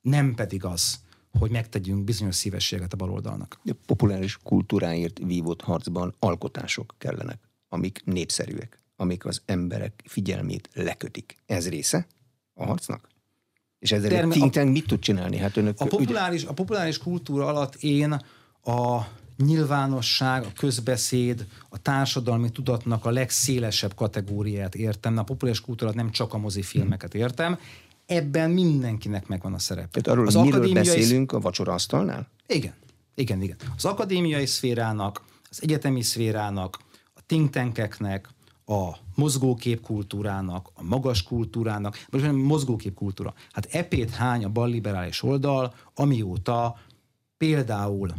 nem pedig az, hogy megtegyünk bizonyos szívességet a baloldalnak. A populáris kultúráért vívott harcban alkotások kellenek, amik népszerűek, amik az emberek figyelmét lekötik. Ez része a harcnak? És ezzel egy think tank mit tud csinálni? Hát önök, a populáris kultúra alatt én a nyilvánosság, a közbeszéd, a társadalmi tudatnak a legszélesebb kategóriát értem. A populáris kultúrát nem csak a mozifilmeket értem. Ebben mindenkinek megvan a szerepe. Tehát arról, miről beszélünk a vacsoraasztalnál? Igen. Az akadémiai szférának, az egyetemi szférának, a think tankeknek, a mozgóképkultúrának, a magas kultúrának, most mondjam, mozgóképkultúra. Hát epét hány a balliberális oldal, amióta például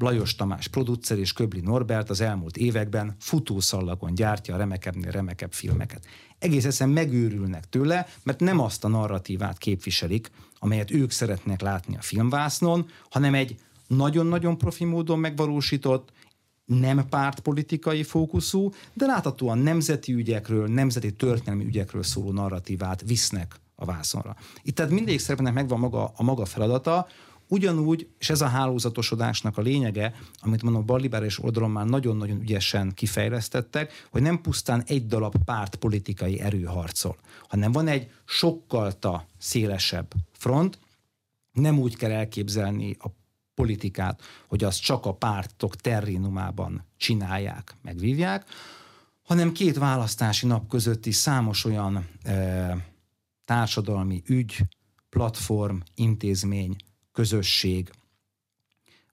Lajos Tamás producer és Köbli Norbert az elmúlt években futószallakon gyártja a remekebbnél remekebb filmeket. Egész egyszerűen megőrülnek tőle, mert nem azt a narratívát képviselik, amelyet ők szeretnek látni a filmvásznon, hanem egy nagyon-nagyon profi módon megvalósított, nem pártpolitikai fókuszú, de láthatóan nemzeti ügyekről, nemzeti történelmi ügyekről szóló narratívát visznek a vászonra. Itt tehát mindegyik szerepnek megvan a maga feladata, ugyanúgy, és ez a hálózatosodásnak a lényege, amit mondom, a balliberális oldalon már nagyon-nagyon ügyesen kifejlesztettek, hogy nem pusztán egy darab pártpolitikai erő harcol, hanem van egy sokkalta szélesebb front, nem úgy kell elképzelni a politikát, hogy azt csak a pártok terrénumában csinálják, megvívják, hanem két választási nap közötti számos olyan társadalmi ügy, platform, intézmény, közösség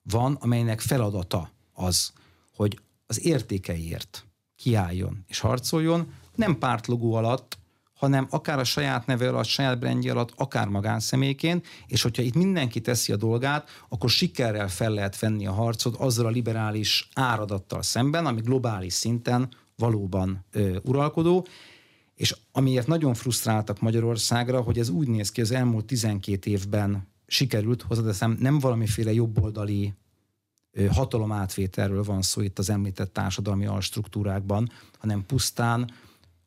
van, amelynek feladata az, hogy az értékeiért kiálljon és harcoljon, nem pártlogó alatt, hanem akár a saját neve alatt, saját brandje alatt, akár magánszemélyként, és hogyha itt mindenki teszi a dolgát, akkor sikerrel fel lehet venni a harcot azzal a liberális áradattal szemben, ami globális szinten valóban uralkodó, és amiért nagyon frusztráltak Magyarországra, hogy ez úgy néz ki, az elmúlt 12 évben sikerült, hozzáteszem, nem valamiféle jobboldali hatalomátvételről van szó itt az említett társadalmi alstruktúrákban, hanem pusztán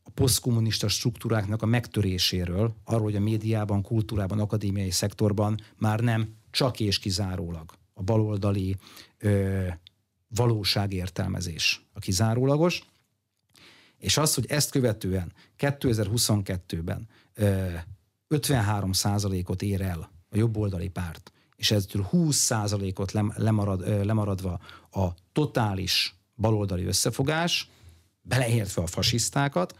a posztkommunista struktúráknak a megtöréséről, arról, hogy a médiában, kultúrában, akadémiai szektorban már nem csak és kizárólag a baloldali valóságértelmezés a kizárólagos, és az, hogy ezt követően 2022-ben 53%-ot ér el a jobboldali párt, és eztől 20%-ot lemaradva a totális baloldali összefogás, beleértve a fasisztákat,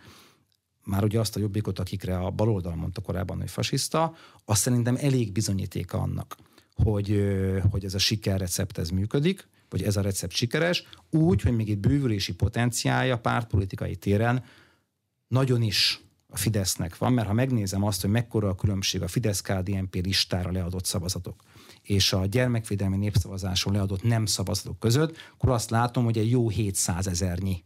már ugye azt a Jobbikot, akikre a baloldal mondta korábban, hogy fasiszta, azt szerintem elég bizonyítéka annak, hogy ez a sikerrecept ez működik, vagy ez a recept sikeres, úgy, hogy még itt bővülési potenciálja pártpolitikai téren nagyon is a Fidesznek van, mert ha megnézem azt, hogy mekkora a különbség a Fidesz-KDNP listára leadott szavazatok és a gyermekvédelmi népszavazáson leadott nem szavazatok között, akkor azt látom, hogy egy jó 700 000-nyi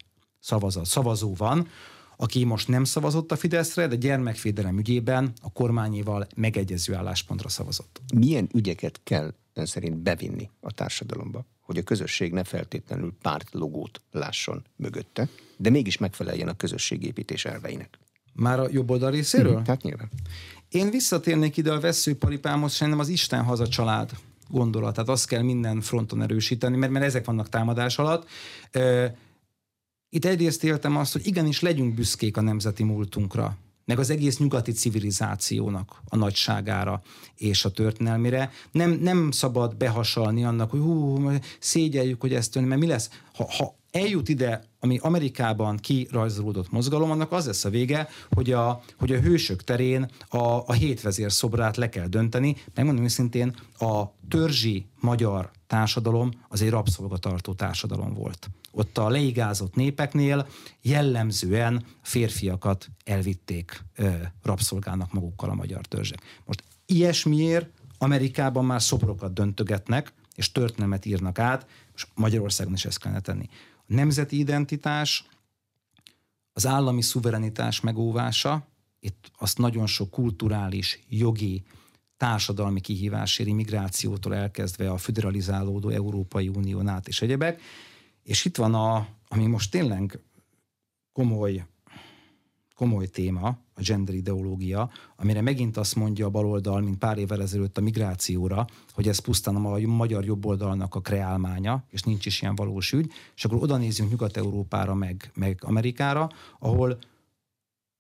szavazó van, aki most nem szavazott a Fideszre, de gyermekvédelem ügyében a kormányéval megegyező álláspontra szavazott. Milyen ügyeket kell ön szerint bevinni a társadalomba, hogy a közösség ne feltétlenül pártlogót lásson mögötte, de mégis megfeleljen a közösségépítés elveinek? Már a jobb oldal részéről? Hát nyilván. Én visszatérnék ide a vesszőparipámhoz, szerintem az Isten haza család gondolatát. Azt kell minden fronton erősíteni, mert ezek vannak támadás alatt. Itt egyrészt éltem azt, hogy igenis legyünk büszkék a nemzeti múltunkra, meg az egész nyugati civilizációnak a nagyságára és a történelmire. Nem szabad behasalni annak, hogy szégyeljük, hogy ezt tőle, mert mi lesz? Ha eljut ide, ami Amerikában kirajzolódott mozgalom, annak az lesz a vége, hogy a hősök terén a hétvezér szobrát le kell dönteni. Megmondom őszintén, a törzsi magyar társadalom az egy rabszolgatartó társadalom volt. Ott a leigázott népeknél jellemzően férfiakat elvitték rabszolgának magukkal a magyar törzsek. Most ilyesmiért Amerikában már szobrokat döntögetnek, és történelmet írnak át, és Magyarországon is ezt kellene tenni. A nemzeti identitás, az állami szuverenitás megóvása, itt azt nagyon sok kulturális, jogi, társadalmi kihívás éri, migrációtól elkezdve a föderalizálódó Európai Unión át és egyebek, és itt van ami most tényleg komoly téma, a gender ideológia, amire megint azt mondja a baloldal, mint pár évvel ezelőtt a migrációra, hogy ez pusztán a magyar jobboldalnak a kreálmánya, és nincs is ilyen valós ügy, és akkor oda nézzünk Nyugat-Európára, meg Amerikára, ahol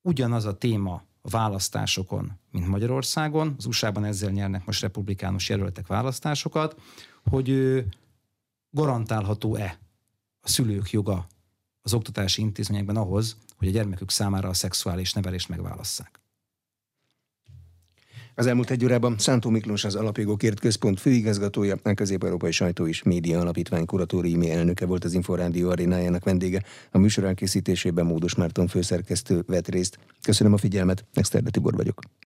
ugyanaz a téma a választásokon, mint Magyarországon, az USA-ban ezzel nyernek most republikánus jelöltek választásokat, hogy garantálható-e a szülők joga az oktatási intézményekben ahhoz, hogy a gyermekük számára a szexuális nevelést megválasszák. Az elmúlt egy órában Szántó Miklós, az Alapjogokért Központ főigazgatója, a Közép-Európai Sajtó és Média Alapítvány kuratóriumi elnöke volt az Inforádió arénájának vendége. A műsor elkészítésében Módos Márton főszerkesztő vett részt. Köszönöm a figyelmet, Exterde Tibor vagyok.